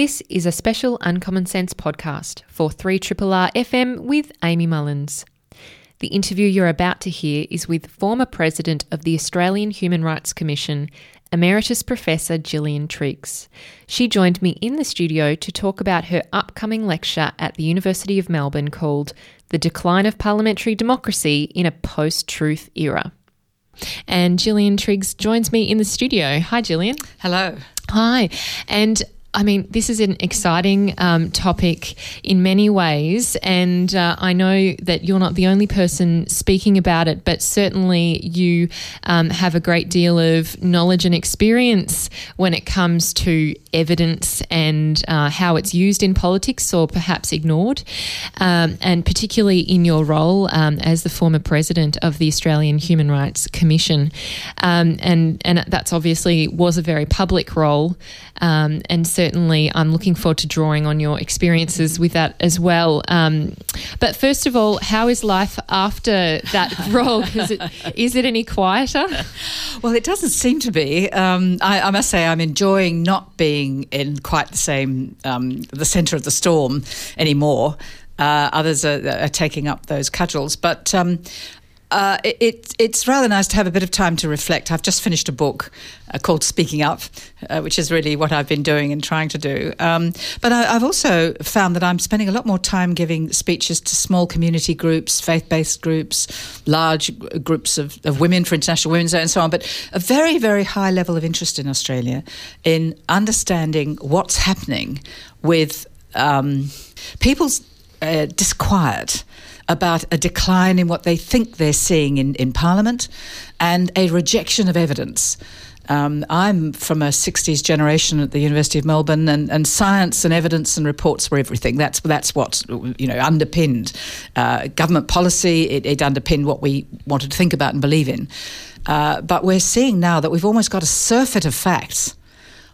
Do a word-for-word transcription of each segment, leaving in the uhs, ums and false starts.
This is a special Uncommon Sense podcast for three R R R F M with Amy Mullins. The interview you're about to hear is with former President of the Australian Human Rights Commission, Emeritus Professor Gillian Triggs. She joined me in the studio to talk about her upcoming lecture at the University of Melbourne called The Decline of Parliamentary Democracy in a Post-Truth Era. And Gillian Triggs joins me in the studio. Hi, Gillian. Hello. Hi. And I mean, this is an exciting um, topic in many ways, and uh, I know that you're not the only person speaking about it, but certainly you um, have a great deal of knowledge and experience when it comes to evidence and uh, how it's used in politics or perhaps ignored, um, and particularly in your role um, as the former president of the Australian Human Rights Commission. Um, and, and that's obviously was a very public role, um, and so certainly I'm looking forward to drawing on your experiences with that as well. Um, but first of all, how is life after that role? Is it, is it any quieter? Well, it doesn't seem to be. Um, I, I must say I'm enjoying not being in quite the same, um, the centre of the storm anymore. Uh, others are, are taking up those cudgels. But um, Uh, it, it, it's rather nice to have a bit of time to reflect. I've just finished a book uh, called Speaking Up, uh, which is really what I've been doing and trying to do. Um, but I, I've also found that I'm spending a lot more time giving speeches to small community groups, faith-based groups, large groups of, of women for International Women's Day and so on, but a very, very high level of interest in Australia in understanding what's happening with um, people's uh, disquiet about a decline in what they think they're seeing in, in Parliament and a rejection of evidence. Um, I'm from a sixties generation at the University of Melbourne, and, and science and evidence and reports were everything. That's that's what you know underpinned uh, government policy. It, it underpinned what we wanted to think about and believe in. Uh, but we're seeing now that we've almost got a surfeit of facts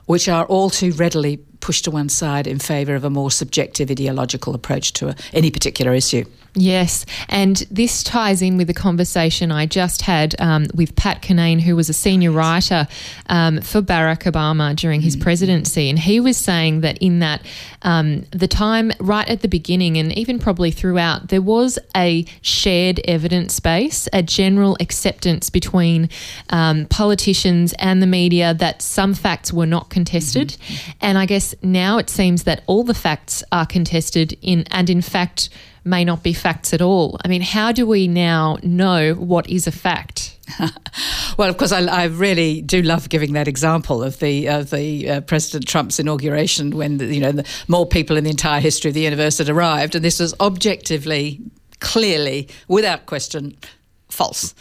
which are all too readily pushed to one side in favour of a more subjective ideological approach to a, any particular issue. Yes, and this ties in with the conversation I just had um, with Pat Connaine, who was a senior writer um, for Barack Obama during his mm. presidency, and he was saying that in that um, the time right at the beginning and even probably throughout, there was a shared evidence base, a general acceptance between um, politicians and the media that some facts were not contested, mm-hmm. and I guess now it seems that all the facts are contested in, and in fact may not be facts at all. I mean, how do we now know what is a fact? Well, of course, I, I really do love giving that example of the of the uh, President Trump's inauguration when the, you know the, more people in the entire history of the universe had arrived, and this was objectively, clearly, without question, false.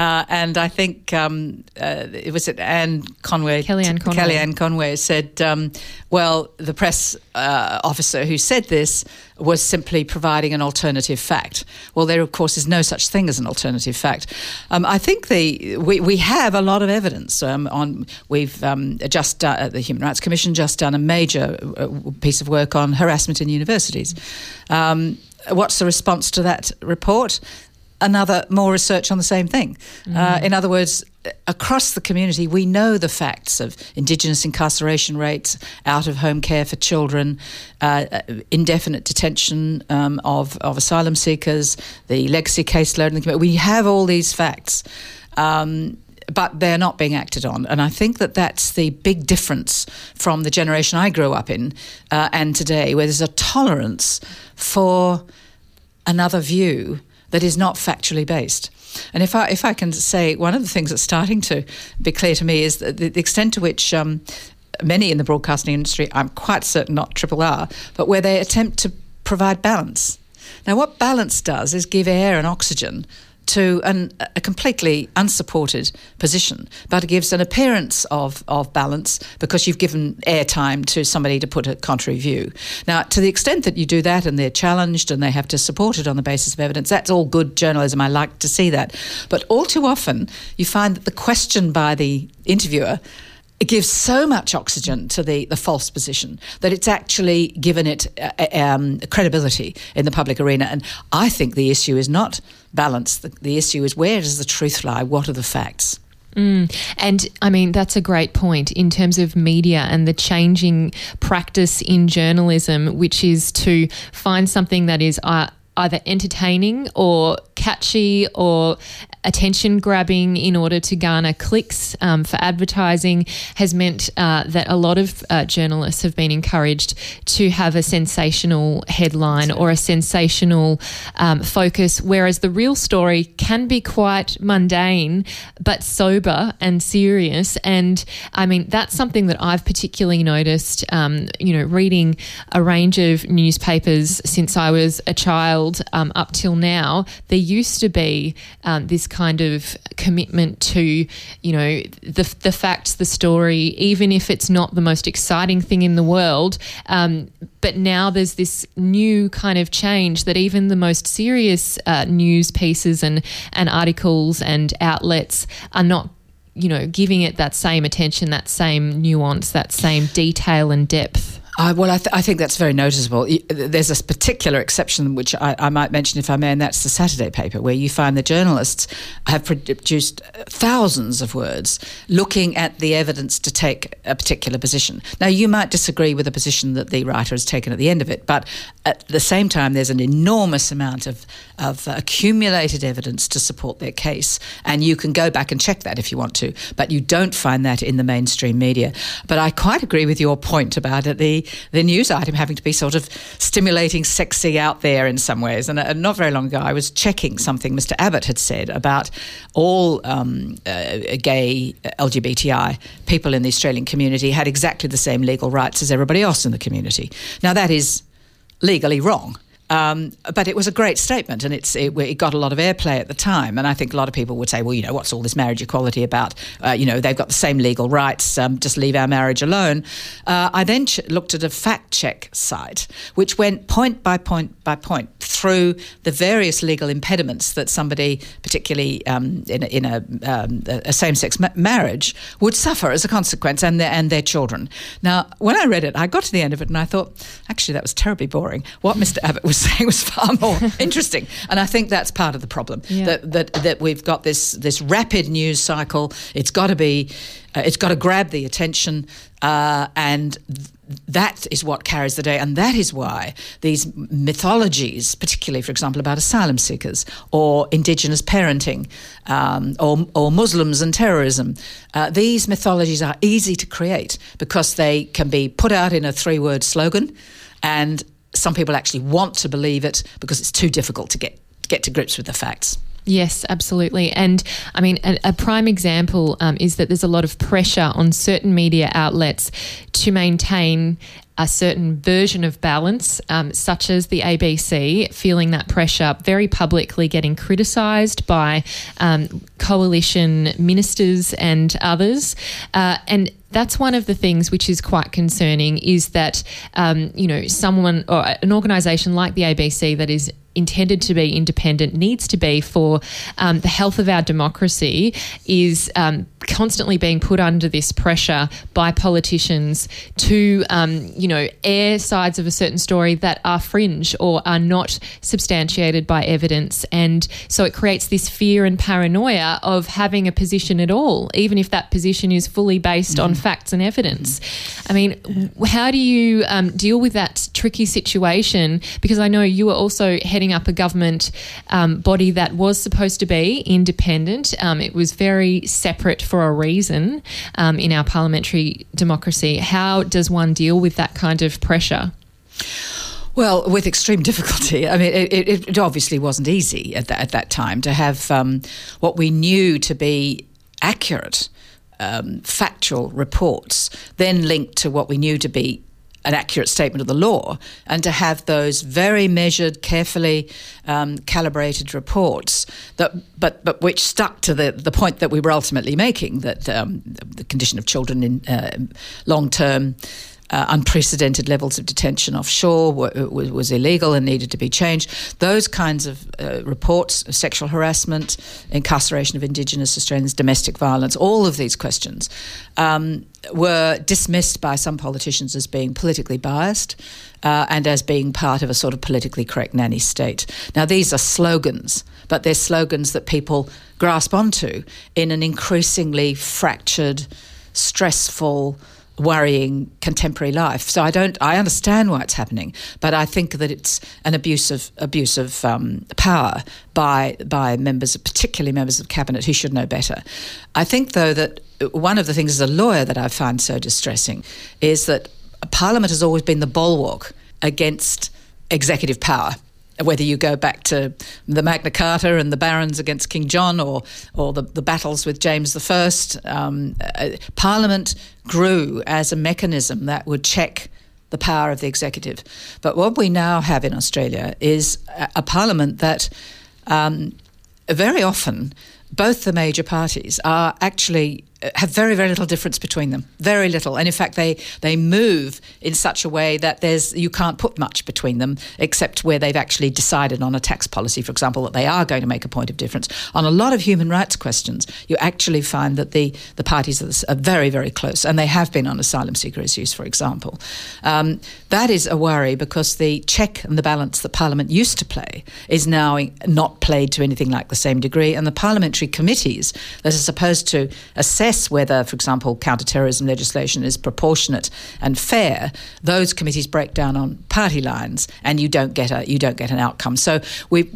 Uh, and I think um, uh, it was it Anne Conway, Kellyanne Conway, Kellyanne Conway said, um, well, the press uh, officer who said this was simply providing an alternative fact. Well, there, of course, is no such thing as an alternative fact. Um, I think the we, we have a lot of evidence. Um, on we've um, just done, the Human Rights Commission just done a major piece of work on harassment in universities. Um, what's the response to that report? Another more research on the same thing. Mm. Uh, in other words, across the community, we know the facts of Indigenous incarceration rates, out-of-home care for children, uh, indefinite detention um, of, of asylum seekers, the legacy caseload in the community. We have all these facts, um, but they're not being acted on. And I think that that's the big difference from the generation I grew up in uh, and today, where there's a tolerance for another view that is not factually based. And if I if I can say, one of the things that's starting to be clear to me is the, the extent to which um, many in the broadcasting industry, I'm quite certain not triple R, but where they attempt to provide balance. Now, what balance does is give air and oxygen to an, a completely unsupported position, but it gives an appearance of, of balance because you've given airtime to somebody to put a contrary view. Now, to the extent that you do that and they're challenged and they have to support it on the basis of evidence, that's all good journalism. I like to see that. But all too often you find that the question by the interviewer, it gives so much oxygen to the, the false position that it's actually given it uh, um, credibility in the public arena. And I think the issue is not balance. The, the issue is, where does the truth lie? What are the facts? Mm. And I mean, that's a great point in terms of media and the changing practice in journalism, which is to find something that is uh, either entertaining or catchy or attention grabbing in order to garner clicks um, for advertising, has meant uh, that a lot of uh, journalists have been encouraged to have a sensational headline or a sensational um, focus, whereas the real story can be quite mundane but sober and serious. And I mean, that's something that I've particularly noticed, um, you know, reading a range of newspapers since I was a child um, up till now. There used to be um, this kind of commitment to, you know, the the facts, the story, even if it's not the most exciting thing in the world. Um, but now there's this new kind of change that even the most serious uh, news pieces and, and articles and outlets are not, you know, giving it that same attention, that same nuance, that same detail and depth. Uh, well, I, th- I think that's very noticeable. There's a particular exception which I, I might mention, if I may, and that's the Saturday paper, where you find the journalists have produced thousands of words looking at the evidence to take a particular position. Now, you might disagree with the position that the writer has taken at the end of it, but at the same time, there's an enormous amount of, of accumulated evidence to support their case, and you can go back and check that if you want to, but you don't find that in the mainstream media. But I quite agree with your point about it, the the news item having to be sort of stimulating, sexy, out there in some ways. And uh, not very long ago, I was checking something Mister Abbott had said about all um, uh, gay L G B T I people in the Australian community had exactly the same legal rights as everybody else in the community. Now, that is legally wrong. Um, but it was a great statement, and it's, it, it got a lot of airplay at the time. And I think a lot of people would say, well, you know, what's all this marriage equality about? Uh, you know, they've got the same legal rights, um, just leave our marriage alone. Uh, I then ch- looked at a fact check site, which went point by point by point through the various legal impediments that somebody, particularly um, in, in a, um, a same-sex ma- marriage, would suffer as a consequence, and their, and their children. Now, when I read it, I got to the end of it and I thought, actually, that was terribly boring. What Mister Abbott was saying was far more interesting, and I think that's part of the problem. Yeah. that, that that we've got this this rapid news cycle. It's got to be, uh, it's got to grab the attention, uh, and th- that is what carries the day, and that is why these mythologies, particularly, for example, about asylum seekers or Indigenous parenting, um, or, or Muslims and terrorism, uh, these mythologies are easy to create because they can be put out in a three-word slogan, and some people actually want to believe it because it's too difficult to get get to grips with the facts. Yes, absolutely. And I mean, a, a prime example um, is that there's a lot of pressure on certain media outlets to maintain a certain version of balance, um, such as the A B C, feeling that pressure, very publicly getting criticised by um, coalition ministers and others. Uh, and that's one of the things which is quite concerning, is that, um, you know, someone or an organisation like the A B C that is intended to be independent, needs to be for um, the health of our democracy, is um, constantly being put under this pressure by politicians to, um, you know, air sides of a certain story that are fringe or are not substantiated by evidence. And so it creates this fear and paranoia of having a position at all, even if that position is fully based mm. on facts and evidence. Mm. I mean, how do you um, deal with that tricky situation? Because I know you were also heading up a government um, body that was supposed to be independent. Um, it was very separate for a reason um, in our parliamentary democracy. How does one deal with that kind of pressure? Well, with extreme difficulty. I mean, it, it, it obviously wasn't easy at that, at that time to have um, what we knew to be accurate, um, factual reports then linked to what we knew to be an accurate statement of the law, and to have those very measured, carefully um, calibrated reports that, but but which stuck to the, the point that we were ultimately making, that um, the condition of children in uh, long-term uh, unprecedented levels of detention offshore were, was, was illegal and needed to be changed. Those kinds of uh, reports, of sexual harassment, incarceration of Indigenous Australians, domestic violence, all of these questions um, were dismissed by some politicians as being politically biased uh, and as being part of a sort of politically correct nanny state. Now, these are slogans, but they're slogans that people grasp onto in an increasingly fractured, stressful, worrying contemporary life. So I don't. I understand why it's happening, but I think that it's an abuse of abuse of um, power by by members, particularly members of cabinet, who should know better. I think, though, that one of the things as a lawyer that I find so distressing is that Parliament has always been the bulwark against executive power. Whether you go back to the Magna Carta and the barons against King John or or the, the battles with James the First, um, uh, Parliament grew as a mechanism that would check the power of the executive. But what we now have in Australia is a, a Parliament that um, very often both the major parties are actually have very, very little difference between them, very little. And in fact, they, they move in such a way that there's you can't put much between them except where they've actually decided on a tax policy, for example, that they are going to make a point of difference. On a lot of human rights questions, you actually find that the, the parties are very, very close, and they have been on asylum seeker issues, for example. Um, that is a worry because the check and the balance that Parliament used to play is now not played to anything like the same degree, and the parliamentary committees that are supposed to assess whether, for example, counter-terrorism legislation is proportionate and fair, those committees break down on party lines, and you don't get a you don't get an outcome. So, we,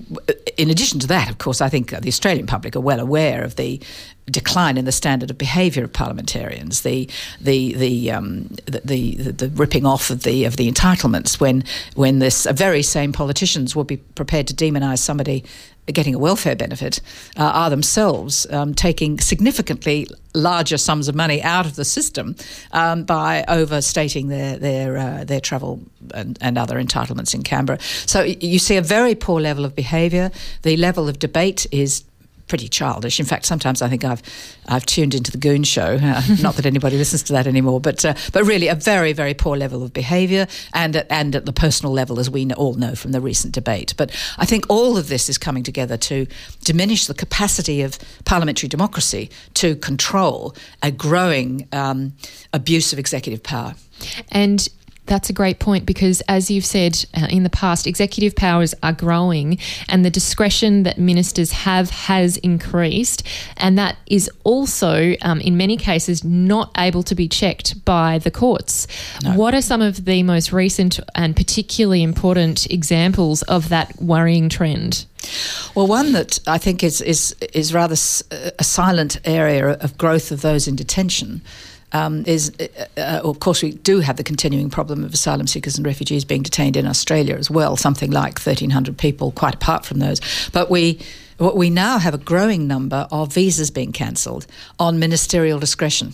in addition to that, of course, I think the Australian public are well aware of the decline in the standard of behaviour of parliamentarians, the the the, um, the the the ripping off of the of the entitlements when when this very same politicians will be prepared to demonise somebody getting a welfare benefit, uh, are themselves um, taking significantly larger sums of money out of the system um, by overstating their their uh, their travel and, and other entitlements in Canberra. So you see a very poor level of behaviour. The level of debate is pretty childish. In fact, sometimes I think I've I've tuned into the Goon Show. Uh, not that anybody listens to that anymore, but uh, but really a very very poor level of behaviour, and at, and at the personal level, as we all know from the recent debate. But I think all of this is coming together to diminish the capacity of parliamentary democracy to control a growing um, abuse of executive power. And that's a great point, because as you've said uh, in the past, executive powers are growing and the discretion that ministers have has increased, and that is also um, in many cases not able to be checked by the courts. No. What are some of the most recent and particularly important examples of that worrying trend? Well, one that I think is, is, is rather a silent area of growth of those in detention Um, is, uh, of course, we do have the continuing problem of asylum seekers and refugees being detained in Australia as well, something like thirteen hundred people, quite apart from those. But we what we now have a growing number of visas being cancelled on ministerial discretion.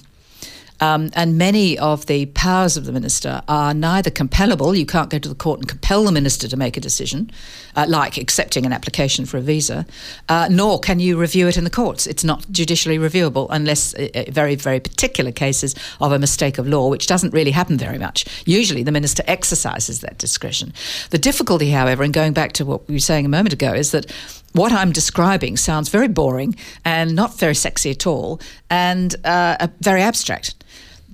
Um, and many of the powers of the minister are neither compellable, you can't go to the court and compel the minister to make a decision, uh, like accepting an application for a visa, uh, nor can you review it in the courts. It's not judicially reviewable unless uh, very, very particular cases of a mistake of law, which doesn't really happen very much. Usually the minister exercises that discretion. The difficulty, however, and going back to what we were saying a moment ago, is that what I'm describing sounds very boring and not very sexy at all, and uh, very abstract.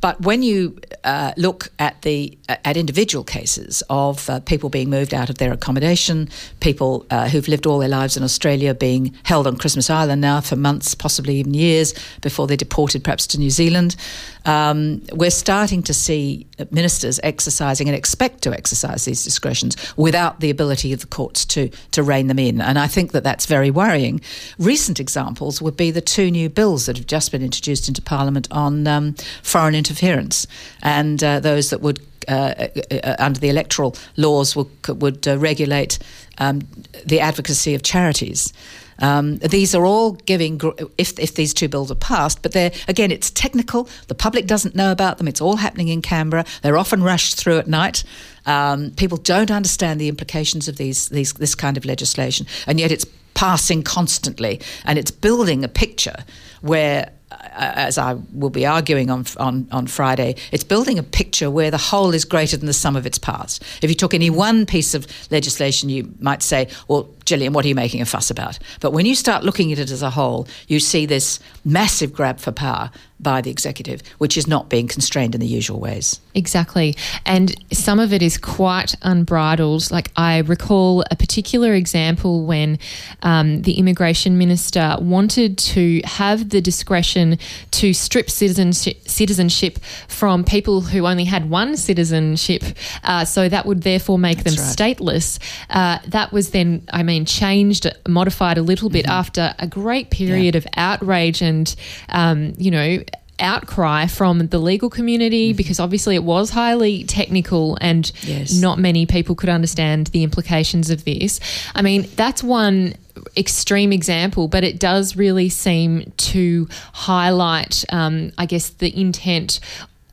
But when you uh, look at the at individual cases of uh, people being moved out of their accommodation, people uh, who've lived all their lives in Australia being held on Christmas Island now for months, possibly even years, before they're deported perhaps to New Zealand, um, we're starting to see ministers exercising and expect to exercise these discretions without the ability of the courts to, to rein them in. And I think that that's very worrying. Recent examples would be the two new bills that have just been introduced into Parliament on um, foreign interference. Interference and uh, those that would, uh, uh, under the electoral laws, would, would uh, regulate um, the advocacy of charities. Um, these are all giving, if, if these two bills are passed, but they're, again, it's technical. The public doesn't know about them. It's all happening in Canberra. They're often rushed through at night. Um, people don't understand the implications of these, these this kind of legislation, and yet it's passing constantly, and it's building a picture where as I will be arguing on, on, on Friday, it's building a picture where the whole is greater than the sum of its parts. If you took any one piece of legislation, you might say, well, Gillian, what are you making a fuss about? But when you start looking at it as a whole, you see this massive grab for power by the executive, which is not being constrained in the usual ways. Exactly. And some of it is quite unbridled. Like, I recall a particular example when um, the immigration minister wanted to have the discretion to strip citizenship, citizenship from people who only had one citizenship, uh, so that would therefore make That's them right. stateless. Uh, that was then, I mean, changed, modified a little bit mm-hmm. after a great period yeah. of outrage and, um, you know, outcry from the legal community, mm-hmm. because obviously it was highly technical and yes. not many people could understand the implications of this. I mean, that's one extreme example, but it does really seem to highlight, um, I guess, the intent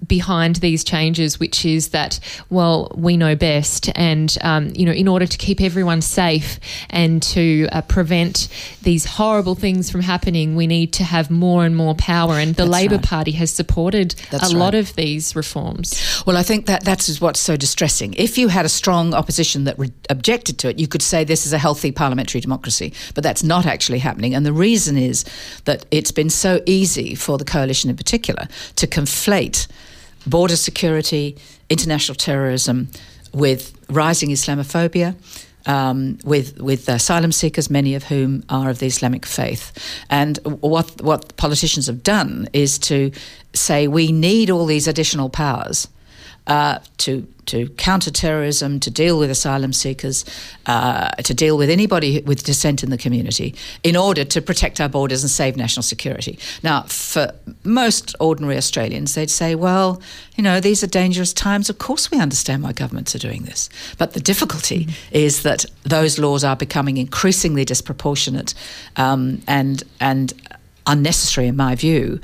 behind these changes, which is that, well, we know best, and um, you know, in order to keep everyone safe and to uh, prevent these horrible things from happening, we need to have more and more power, and the that's Labor right. Party has supported that's a right. lot of these reforms. Well, I think that that's what's so distressing. If you had a strong opposition that re- objected to it, you could say this is a healthy parliamentary democracy, but that's not actually happening, and the reason is that it's been so easy for the coalition in particular to conflate border security, international terrorism, with rising Islamophobia, um, with with asylum seekers, many of whom are of the Islamic faith. And what what politicians have done is to say we need all these additional powers uh, to to counter terrorism, to deal with asylum seekers, uh, to deal with anybody with dissent in the community in order to protect our borders and save national security. Now, for most ordinary Australians, they'd say, well, you know, these are dangerous times. Of course we understand why governments are doing this. But the difficulty mm-hmm. is that those laws are becoming increasingly disproportionate um, and, and unnecessary, in my view,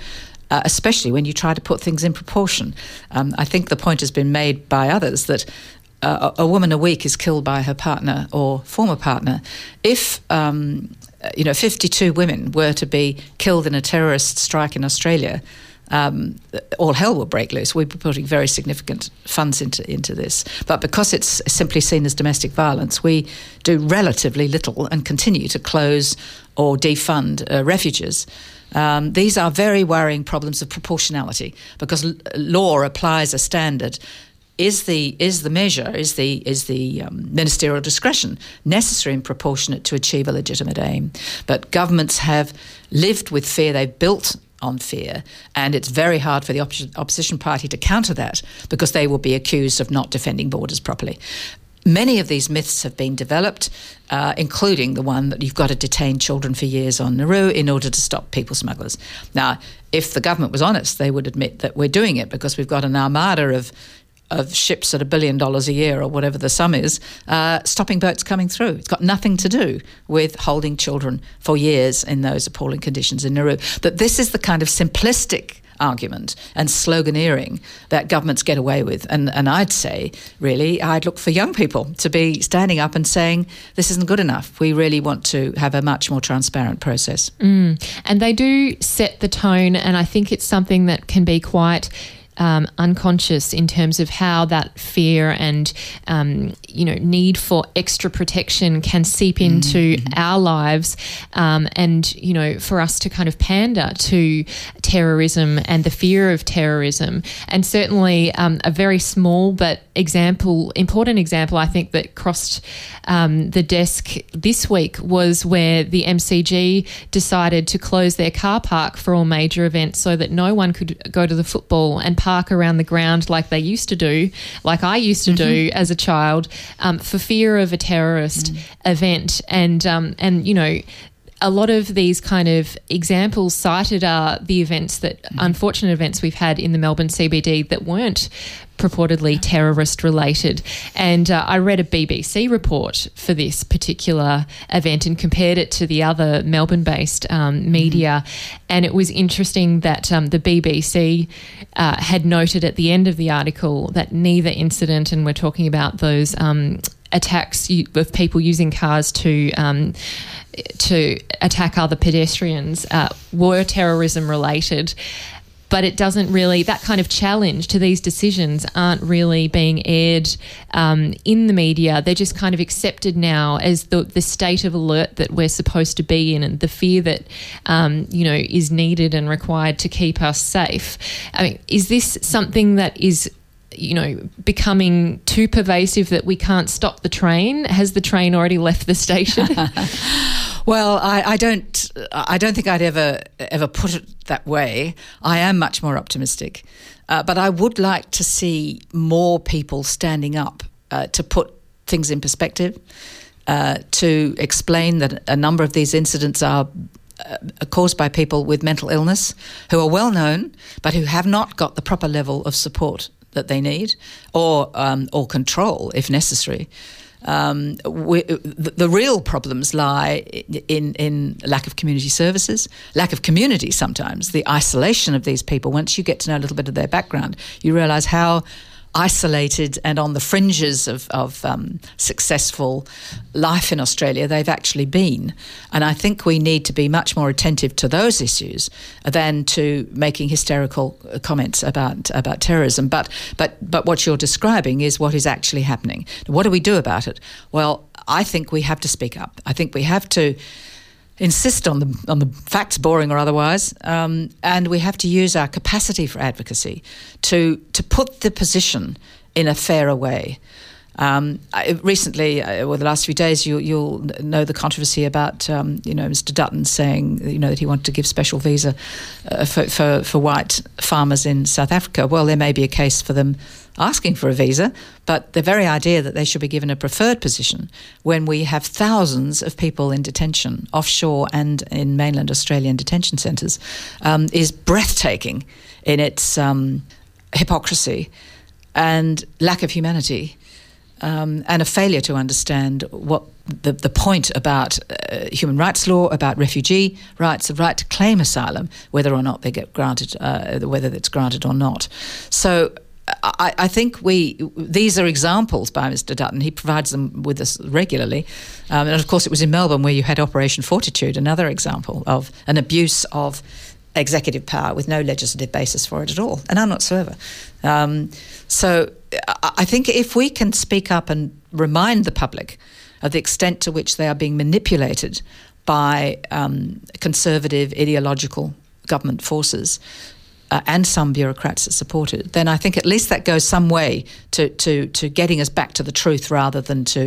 Uh, especially when you try to put things in proportion. Um, I think the point has been made by others that uh, a woman a week is killed by her partner or former partner. If, um, you know, fifty-two women were to be killed in a terrorist strike in Australia, um, all hell will break loose. We'd be putting very significant funds into, into this. But because it's simply seen as domestic violence, we do relatively little and continue to close or defund uh, refuges. Um, these are very worrying problems of proportionality, because l- law applies a standard. Is the is the measure, is the is the um, ministerial discretion necessary and proportionate to achieve a legitimate aim? But governments have lived with fear, they've built on fear, and it's very hard for the op- opposition party to counter that, because they will be accused of not defending borders properly. Many of these myths have been developed, uh, including the one that you've got to detain children for years on Nauru in order to stop people smugglers. Now, if the government was honest, they would admit that we're doing it because we've got an armada of of ships at a billion dollars a year or whatever the sum is, uh, stopping boats coming through. It's got nothing to do with holding children for years in those appalling conditions in Nauru. But this is the kind of simplistic argument and sloganeering that governments get away with. And, and I'd say, really, I'd look for young people to be standing up and saying, this isn't good enough. We really want to have a much more transparent process. Mm. And they do set the tone, and I think it's something that can be quite Um, unconscious in terms of how that fear and um, you know, need for extra protection can seep into mm-hmm. our lives, um, and you know, for us to kind of pander to terrorism and the fear of terrorism. And certainly um, a very small but example, important example, I think, that crossed um, the desk this week was where the M C G decided to close their car park for all major events so that no one could go to the football and park around the ground like they used to do, like I used to mm-hmm. do as a child, um, for fear of a terrorist mm. event. And um, and you know, a lot of these kind of examples cited are the events that mm. unfortunate events we've had in the Melbourne C B D that weren't purportedly terrorist related. And uh, I read a B B C report for this particular event and compared it to the other Melbourne-based um, media, mm-hmm. and it was interesting that um, the B B C uh, had noted at the end of the article that neither incident, and we're talking about those um, attacks of people using cars to um, to attack other pedestrians uh, were terrorism related. But it doesn't really, that kind of challenge to these decisions aren't really being aired um, in the media. They're just kind of accepted now as the, the state of alert that we're supposed to be in, and the fear that, um, you know, is needed and required to keep us safe. I mean, is this something that is, you know, becoming too pervasive that we can't stop the train? Has the train already left the station? Well, I, I don't. I don't think I'd ever ever put it that way. I am much more optimistic, uh, but I would like to see more people standing up uh, to put things in perspective, uh, to explain that a number of these incidents are uh, caused by people with mental illness who are well known, but who have not got the proper level of support that they need, or um, or control if necessary. Um, we, the, the real problems lie in, in lack of community services, lack of community sometimes, the isolation of these people. Once you get to know a little bit of their background, you realise how isolated and on the fringes of, of um, successful life in Australia they've actually been. And I think we need to be much more attentive to those issues than to making hysterical comments about about terrorism. But but but what you're describing is what is actually happening. What do we do about it? Well, I think we have to speak up. I think we have to insist on the on the facts, boring or otherwise, um, and we have to use our capacity for advocacy to to put the position in a fairer way. Um, I, recently, uh, over the last few days, you, you'll know the controversy about um, you know Mister Dutton saying you know that he wanted to give special visa uh, for, for for white farmers in South Africa. Well, there may be a case for them asking for a visa, but the very idea that they should be given a preferred position when we have thousands of people in detention, offshore and in mainland Australian detention centres, um, is breathtaking in its um, hypocrisy and lack of humanity, um, and a failure to understand what the, the point about uh, human rights law, about refugee rights, the right to claim asylum, whether or not they get granted, uh, whether it's granted or not. So I, I think we these are examples by Mister Dutton. He provides them with us regularly. Um, and, of course, it was in Melbourne where you had Operation Fortitude, another example of an abuse of executive power with no legislative basis for it at all, and none whatsoever. Um, so I, I think if we can speak up and remind the public of the extent to which they are being manipulated by um, conservative, ideological government forces, Uh, and some bureaucrats that support it, then I think at least that goes some way to to, to getting us back to the truth rather than to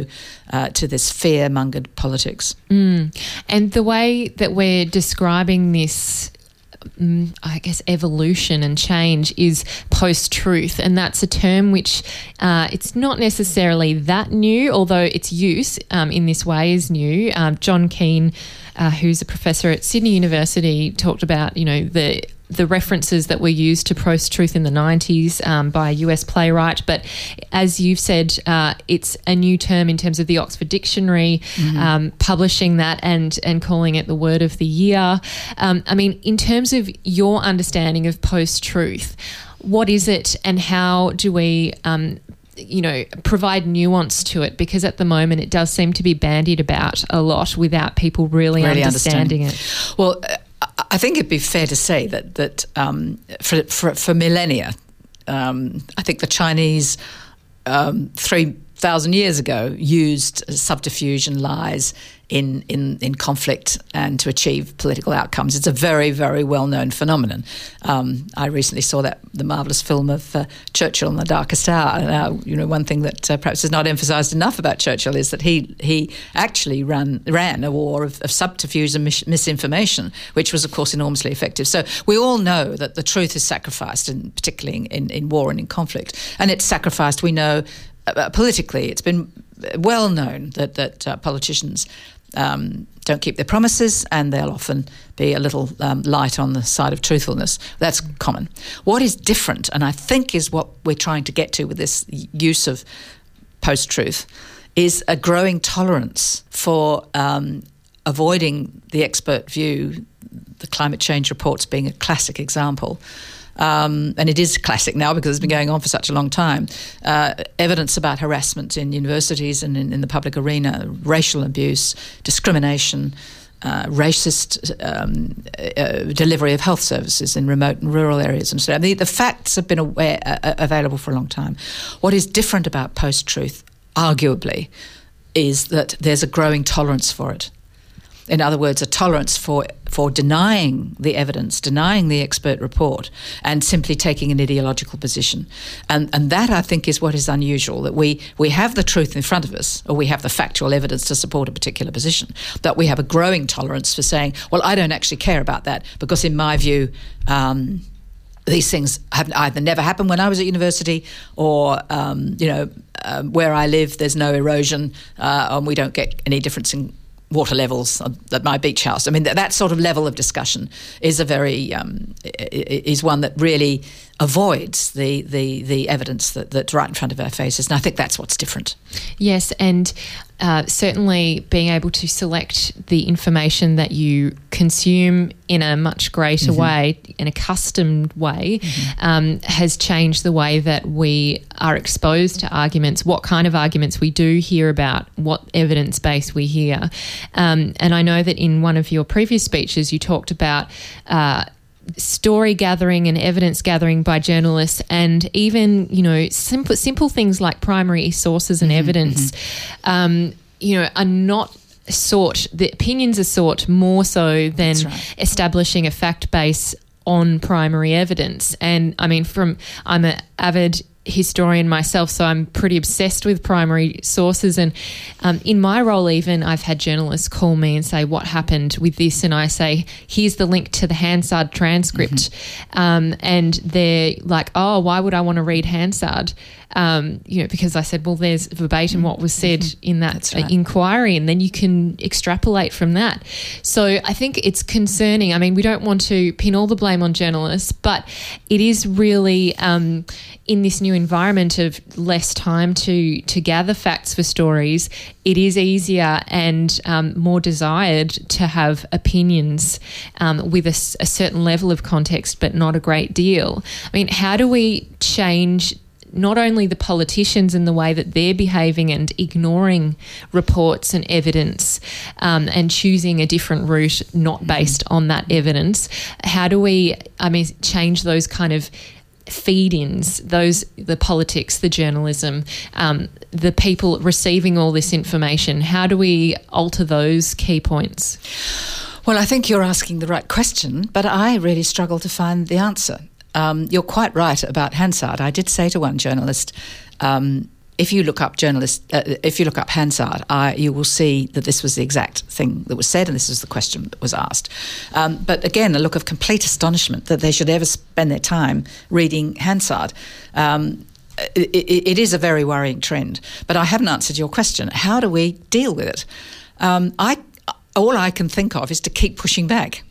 uh, to this fear-mongered politics. Mm. And the way that we're describing this, I guess, evolution and change is post-truth, and that's a term which uh, it's not necessarily that new, although its use um, in this way is new. Um, John Keane, uh, who's a professor at Sydney University, talked about, you know, the the references that were used to post-truth in the nineties um, by a U S playwright. But as you've said, uh, it's a new term in terms of the Oxford Dictionary, mm-hmm. um, publishing that and and calling it the word of the year. Um, I mean, in terms of your understanding of post-truth, what is it and how do we, um, you know, provide nuance to it? Because at the moment it does seem to be bandied about a lot without people really, really understanding understand. it. Well, uh, I think it'd be fair to say that that um, for, for for millennia, um, I think the Chinese um, three thousand years ago used subterfuge and lies in, in in conflict and to achieve political outcomes. It's a very very well known phenomenon. Um, I recently saw that the marvellous film of uh, Churchill and The Darkest Hour. Uh, you know, one thing that uh, perhaps is not emphasised enough about Churchill is that he he actually ran ran a war of, of subterfuge and mis- misinformation, which was of course enormously effective. So we all know that the truth is sacrificed, and particularly in, in war and in conflict, and it's sacrificed. We know. Uh, politically, it's been well known that that uh, politicians um, don't keep their promises, and they'll often be a little um, light on the side of truthfulness. That's common. What is different, and I think is what we're trying to get to with this use of post-truth, is a growing tolerance for um, avoiding the expert view, the climate change reports being a classic example, um, and it is classic now because it's been going on for such a long time, uh, evidence about harassment in universities and in, in the public arena, racial abuse, discrimination, Uh, racist um, uh, delivery of health services in remote and rural areas, and so on. The, the facts have been aware, uh, available for a long time. What is different about post-truth, arguably, is that there's a growing tolerance for it. In other words, a tolerance for for denying the evidence, denying the expert report, and simply taking an ideological position. And and that, I think, is what is unusual, that we, we have the truth in front of us, or we have the factual evidence to support a particular position, but we have a growing tolerance for saying, well, I don't actually care about that because, in my view, um, these things have either never happened when I was at university or, um, you know, uh, where I live, there's no erosion uh, and we don't get any difference in water levels at my beach house. I mean, that, that sort of level of discussion is a very um, is one that really avoids the the, the evidence that, that's right in front of our faces, and I think that's what's different. Yes, and uh, certainly being able to select the information that you consume in a much greater mm-hmm. way, an accustomed way, mm-hmm. um, has changed the way that we are exposed to arguments, what kind of arguments we do hear about, what evidence base we hear. Um, and I know that in one of your previous speeches you talked about uh, story gathering and evidence gathering by journalists, and even, you know, simple simple things like primary sources and mm-hmm, evidence, mm-hmm. Um, you know, are not sought, the opinions are sought more so than That's right. establishing a fact base on primary evidence. And I mean, from I'm an avid historian myself, so I'm pretty obsessed with primary sources, and um, in my role even I've had journalists call me and say, what happened with this? And I say, here's the link to the Hansard transcript. Mm-hmm. um, and they're like, oh, why would I want to read Hansard? Um, you know, because I said, well, there's verbatim what was said mm-hmm. in that right. inquiry, and then you can extrapolate from that. So I think it's concerning. I mean, we don't want to pin all the blame on journalists, but it is really um, in this new environment of less time to to gather facts for stories, it is easier and um, more desired to have opinions um, with a, a certain level of context, but not a great deal. I mean, how do we change not only the politicians and the way that they're behaving and ignoring reports and evidence um, and choosing a different route not based mm-hmm. on that evidence? How do we, I mean, change those kind of feed-ins, those, the politics, the journalism, um, the people receiving all this information? How do we alter those key points? Well, I think you're asking the right question, but I really struggle to find the answer. Um, you're quite right about Hansard. I did say to one journalist, um, if you look up journalist, uh, if you look up Hansard, I, you will see that this was the exact thing that was said, and this is the question that was asked. Um, but again, a look of complete astonishment that they should ever spend their time reading Hansard. Um, it, it, it is a very worrying trend. But I haven't answered your question. How do we deal with it? Um, I all I can think of is to keep pushing back.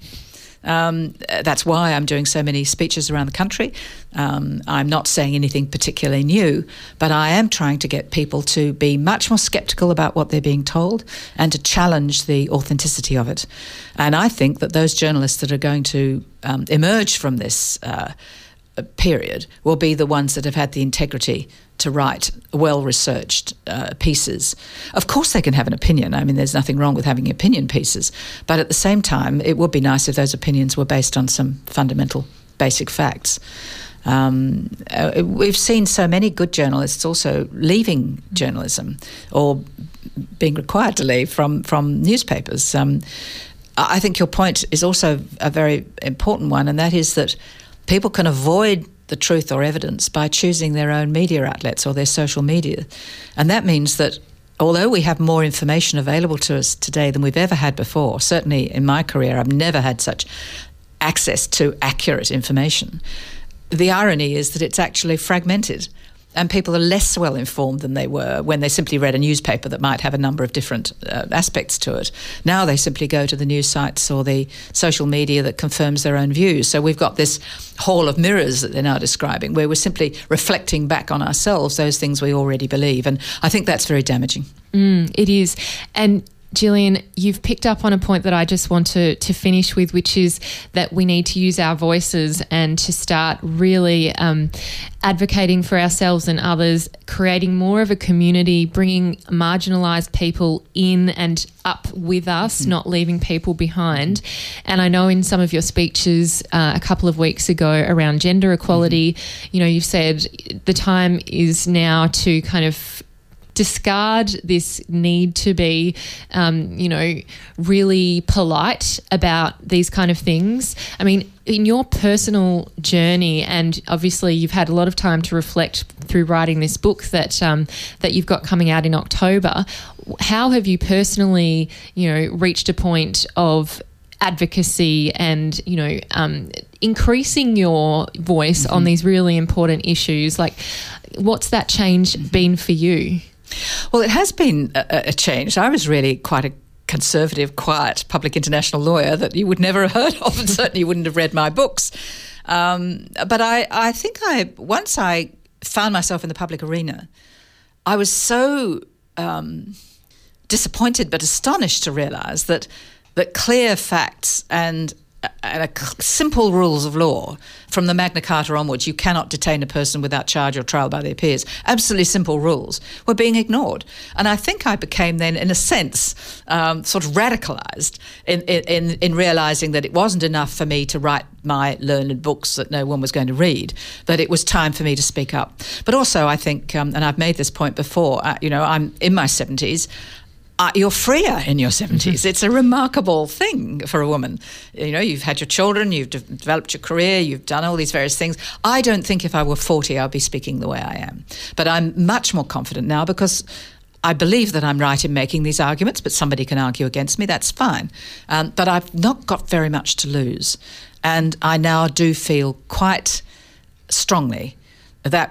Um, that's why I'm doing so many speeches around the country. Um, I'm not saying anything particularly new, but I am trying to get people to be much more sceptical about what they're being told and to challenge the authenticity of it. And I think that those journalists that are going to um, emerge from this uh, period will be the ones that have had the integrity to write well-researched uh, pieces. Of course they can have an opinion. I mean, there's nothing wrong with having opinion pieces. But at the same time, it would be nice if those opinions were based on some fundamental basic facts. Um, uh, we've seen so many good journalists also leaving journalism or being required to leave from, from newspapers. Um, I think your point is also a very important one, and that is that people can avoid the truth or evidence by choosing their own media outlets or their social media. And that means that although we have more information available to us today than we've ever had before, certainly in my career I've never had such access to accurate information, the irony is that it's actually fragmented and people are less well informed than they were when they simply read a newspaper that might have a number of different uh, aspects to it. Now they simply go to the news sites or the social media that confirms their own views. So we've got this hall of mirrors that they're now describing, where we're simply reflecting back on ourselves those things we already believe. And I think that's very damaging. Mm, it is. And Gillian, you've picked up on a point that I just want to, to finish with, which is that we need to use our voices and to start really um, advocating for ourselves and others, creating more of a community, bringing marginalised people in and up with us, mm-hmm. not leaving people behind. And I know in some of your speeches uh, a couple of weeks ago around gender equality, mm-hmm. you know, you've said the time is now to kind of discard this need to be, um, you know, really polite about these kind of things. I mean, in your personal journey, and obviously you've had a lot of time to reflect through writing this book that um, that you've got coming out in October, how have you personally, you know, reached a point of advocacy and, you know, um, increasing your voice mm-hmm. on these really important issues? Like, what's that change mm-hmm. been for you? Well, it has been a, a change. I was really quite a conservative, quiet public international lawyer that you would never have heard of and certainly wouldn't have read my books. Um, but I, I think I once I found myself in the public arena, I was so um, disappointed but astonished to realise that that clear facts and and a simple rules of law from the Magna Carta onwards, you cannot detain a person without charge or trial by their peers, absolutely simple rules, were being ignored. And I think I became then, in a sense, um, sort of radicalised in, in, in realising that it wasn't enough for me to write my learned books that no one was going to read, that it was time for me to speak up. But also I think, um, and I've made this point before, uh, you know, I'm in my seventies, Uh, you're freer in your seventies. It's a remarkable thing for a woman. You know, you've had your children, you've de- developed your career, you've done all these various things. I don't think if I were forty, I'd be speaking the way I am. But I'm much more confident now because I believe that I'm right in making these arguments, but somebody can argue against me, that's fine. Um, but I've not got very much to lose. And I now do feel quite strongly that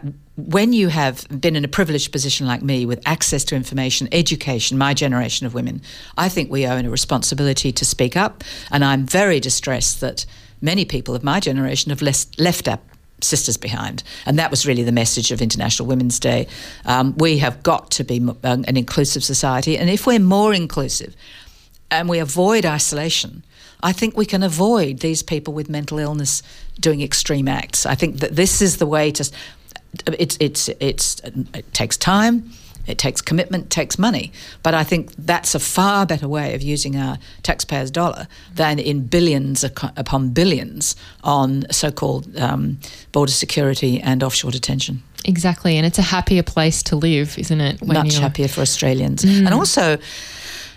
when you have been in a privileged position like me with access to information, education, my generation of women, I think we own a responsibility to speak up. And I'm very distressed that many people of my generation have left our sisters behind. And that was really the message of International Women's Day. Um, we have got to be an inclusive society. And if we're more inclusive and we avoid isolation, I think we can avoid these people with mental illness doing extreme acts. I think that this is the way to... It's it's it's it takes time, it takes commitment, it takes money, but I think that's a far better way of using our taxpayers' dollar than in billions upon billions on so-called um, border security and offshore detention. Exactly, and it's a happier place to live, isn't it? When Much you're... happier for Australians, mm. and also.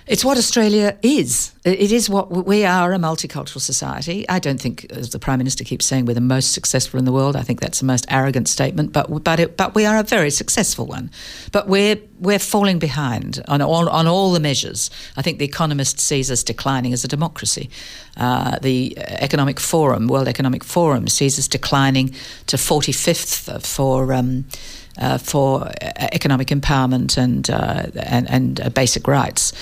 It's what Australia is. It is what we are, a multicultural society. I don't think, as the Prime Minister keeps saying, we're the most successful in the world. I think that's the most arrogant statement, but but it, but we are a very successful one. But we're we're falling behind on all on all the measures. I think The Economist sees us declining as a democracy. Uh, the Economic Forum, World Economic Forum, sees us declining to forty-fifth for. Um, Uh, for economic empowerment and uh, and, and uh, basic rights,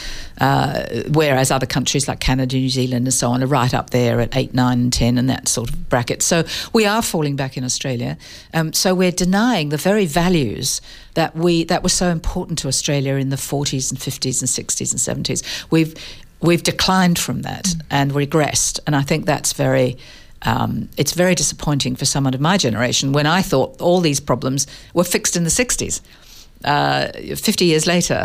uh, whereas other countries like Canada, New Zealand and so on are right up there at eight, nine and ten and that sort of bracket. So we are falling back in Australia. Um, so we're denying the very values that we that were so important to Australia in the forties and fifties and sixties and seventies. We've, we've declined from that mm. and regressed, and I think that's very... Um, it's very disappointing for someone of my generation when I thought all these problems were fixed in the sixties. Uh, fifty years later,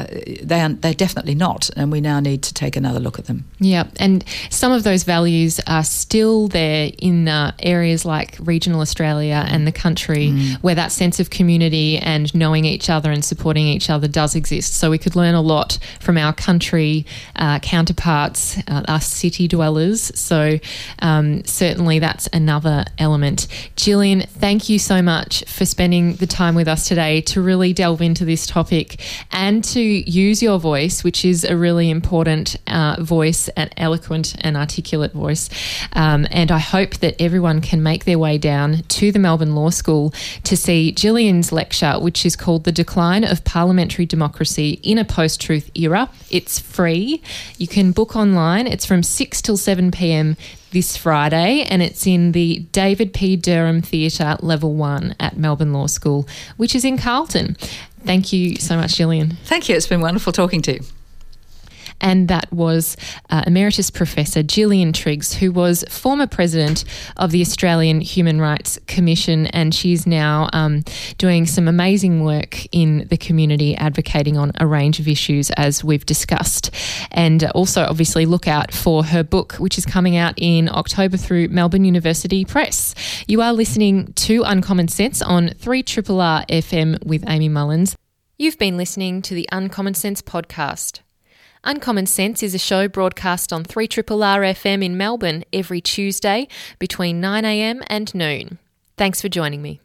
they are, they're definitely not, and we now need to take another look at them. Yeah, and some of those values are still there in uh, areas like regional Australia and the country mm. where that sense of community and knowing each other and supporting each other does exist. So we could learn a lot from our country uh, counterparts, uh, our city dwellers. So um, certainly that's another element. Gillian, thank you so much for spending the time with us today to really delve into this topic and to use your voice, which is a really important uh, voice, an eloquent and articulate voice. Um, and I hope that everyone can make their way down to the Melbourne Law School to see Gillian's lecture, which is called The Decline of Parliamentary Democracy in a Post-Truth Era. It's free. You can book online. It's from six till seven p.m. this Friday, and it's in the David P. Durham Theatre, Level one at Melbourne Law School, which is in Carlton. Thank you so much, Gillian. Thank you. It's been wonderful talking to you. and that was uh, Emeritus Professor Gillian Triggs, who was former President of the Australian Human Rights Commission, and she's now um, doing some amazing work in the community advocating on a range of issues as we've discussed. And also obviously look out for her book, which is coming out in October through Melbourne University Press. You are listening to Uncommon Sense on three R R R F M with Amy Mullins. You've been listening to the Uncommon Sense podcast. Uncommon Sense is a show broadcast on three R R R F M in Melbourne every Tuesday between nine a m and noon. Thanks for joining me.